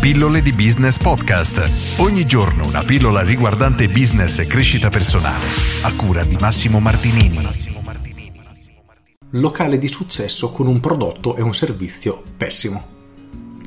Pillole di Business Podcast. Ogni giorno una pillola riguardante business e crescita personale. A cura di Massimo Martinini. Locale di successo con un prodotto e un servizio pessimo.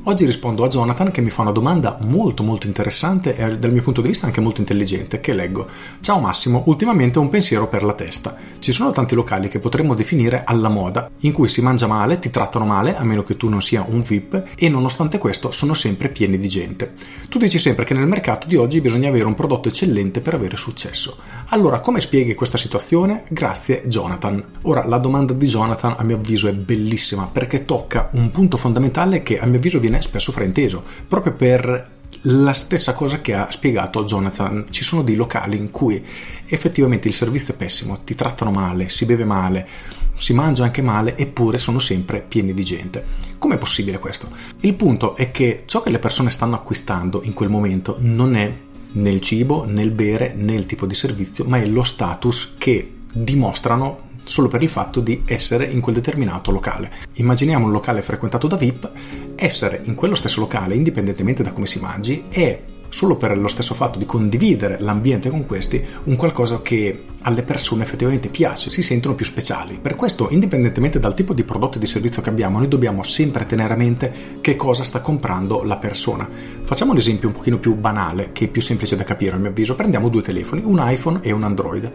Oggi rispondo a Jonathan che mi fa una domanda molto interessante e dal mio punto di vista anche molto intelligente, che leggo. Ciao Massimo, ultimamente ho un pensiero per la testa. Ci sono tanti locali che potremmo definire alla moda, in cui si mangia male, ti trattano male, a meno che tu non sia un VIP, e nonostante questo sono sempre pieni di gente. Tu dici sempre che nel mercato di oggi bisogna avere un prodotto eccellente per avere successo. Allora, come spieghi questa situazione? Grazie Jonathan. Ora, la domanda di Jonathan a mio avviso è bellissima perché tocca un punto fondamentale che a mio avviso viene spesso frainteso, proprio per la stessa cosa che ha spiegato Jonathan. Ci sono dei locali in cui effettivamente il servizio è pessimo, ti trattano male, si beve male, si mangia anche male, eppure sono sempre pieni di gente. Com'è possibile questo? Il punto è che ciò che le persone stanno acquistando in quel momento non è né il cibo, né il bere, né il tipo di servizio, ma è lo status che dimostrano solo per il fatto di essere in quel determinato locale. Immaginiamo un locale frequentato da VIP, essere in quello stesso locale, indipendentemente da come si mangi, è solo per lo stesso fatto di condividere l'ambiente con questi, un qualcosa che alle persone effettivamente piace, si sentono più speciali. Per questo, indipendentemente dal tipo di prodotto e di servizio che abbiamo, noi dobbiamo sempre tenere a mente che cosa sta comprando la persona. Facciamo un esempio un pochino più banale, che è più semplice da capire a mio avviso. Prendiamo due telefoni, un iPhone e un Android.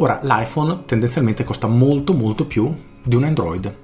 Ora, l'iPhone tendenzialmente costa molto più di un Android,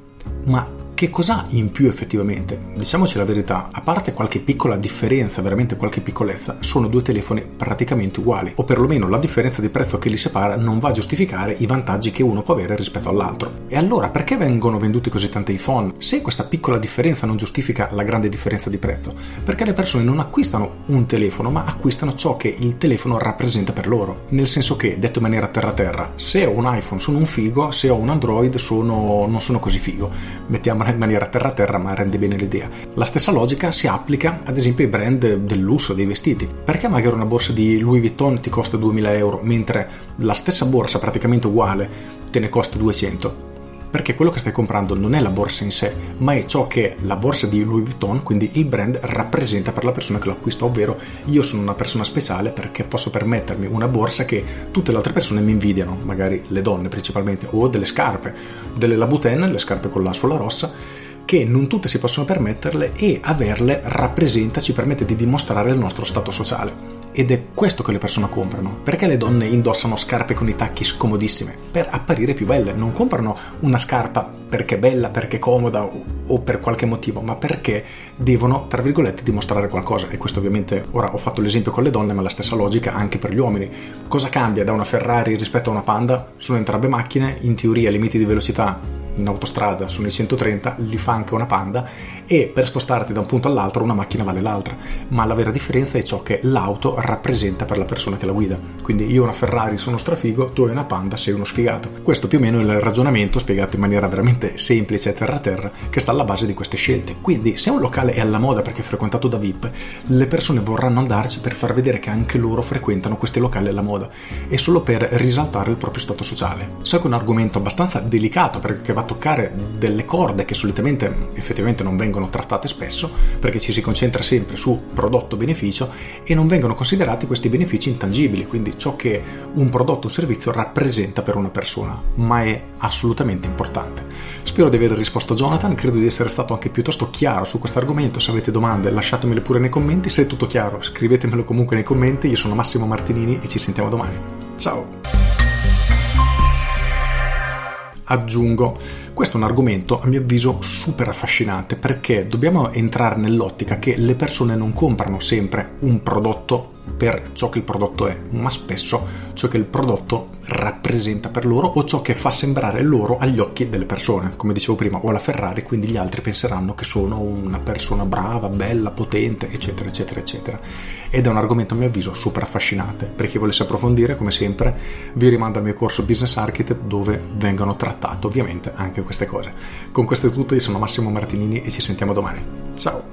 ma che cos'ha in più effettivamente? Diciamoci la verità, a parte qualche piccola differenza, veramente qualche piccolezza, sono due telefoni praticamente uguali, o perlomeno la differenza di prezzo che li separa non va a giustificare i vantaggi che uno può avere rispetto all'altro. E allora perché vengono venduti così tanti iPhone? Se questa piccola differenza non giustifica la grande differenza di prezzo, perché le persone non acquistano un telefono, ma acquistano ciò che il telefono rappresenta per loro? Nel senso che, detto in maniera terra-terra, se ho un iPhone sono un figo, se ho un Android non sono così figo. Mettiamo in maniera terra-terra, ma rende bene l'idea. La stessa logica si applica ad esempio ai brand del lusso, dei vestiti. Perché magari una borsa di Louis Vuitton ti costa 2.000 euro, mentre la stessa borsa praticamente uguale te ne costa 200? Perché quello che stai comprando non è la borsa in sé, ma è ciò che la borsa di Louis Vuitton, quindi il brand, rappresenta per la persona che lo acquista, ovvero io sono una persona speciale perché posso permettermi una borsa che tutte le altre persone mi invidiano, magari le donne principalmente, o delle scarpe, delle Louboutin, le scarpe con la suola rossa, che non tutte si possono permetterle, e averle rappresenta, ci permette di dimostrare il nostro stato sociale. Ed è questo che le persone comprano. Perché le donne indossano scarpe con i tacchi scomodissime? Per apparire più belle. Non comprano una scarpa perché è bella, perché è comoda o per qualche motivo, ma perché devono, tra virgolette, dimostrare qualcosa. E questo ovviamente, ora ho fatto l'esempio con le donne, ma la stessa logica anche per gli uomini. Cosa cambia da una Ferrari rispetto a una Panda? Sono entrambe macchine, in teoria limiti di velocità in autostrada sono i 130, li fa anche una Panda, e per spostarti da un punto all'altro una macchina vale l'altra, ma la vera differenza è ciò che l'auto rappresenta per la persona che la guida. Quindi io una Ferrari sono strafigo, tu hai una Panda, sei uno sfigato. Questo più o meno è il ragionamento spiegato in maniera veramente semplice e terra-terra che sta alla base di queste scelte. Quindi se un locale è alla moda perché è frequentato da VIP, le persone vorranno andarci per far vedere che anche loro frequentano questi locali alla moda, e solo per risaltare il proprio stato sociale. So che è un argomento abbastanza delicato perché va a toccare delle corde che solitamente effettivamente non vengono trattate spesso, perché ci si concentra sempre su prodotto-beneficio e non vengono considerati questi benefici intangibili, quindi ciò che un prodotto o servizio rappresenta per una persona, ma è assolutamente importante. Spero di aver risposto, Jonathan, credo di essere stato anche piuttosto chiaro su questo argomento. Se avete domande lasciatemele pure nei commenti, se è tutto chiaro scrivetemelo comunque nei commenti. Io sono Massimo Martinini e ci sentiamo domani. Ciao! Aggiungo, questo è un argomento a mio avviso super affascinante, perché dobbiamo entrare nell'ottica che le persone non comprano sempre un prodotto per ciò che il prodotto è, ma spesso ciò che il prodotto rappresenta per loro o ciò che fa sembrare loro agli occhi delle persone. Come dicevo prima, ho la Ferrari, quindi gli altri penseranno che sono una persona brava, bella, potente, eccetera eccetera eccetera. Ed è un argomento a mio avviso super affascinante. Per chi volesse approfondire, come sempre vi rimando al mio corso Business Architect, dove vengono trattate ovviamente anche queste cose. Con questo è tutto, io sono Massimo Martinini e ci sentiamo domani. Ciao!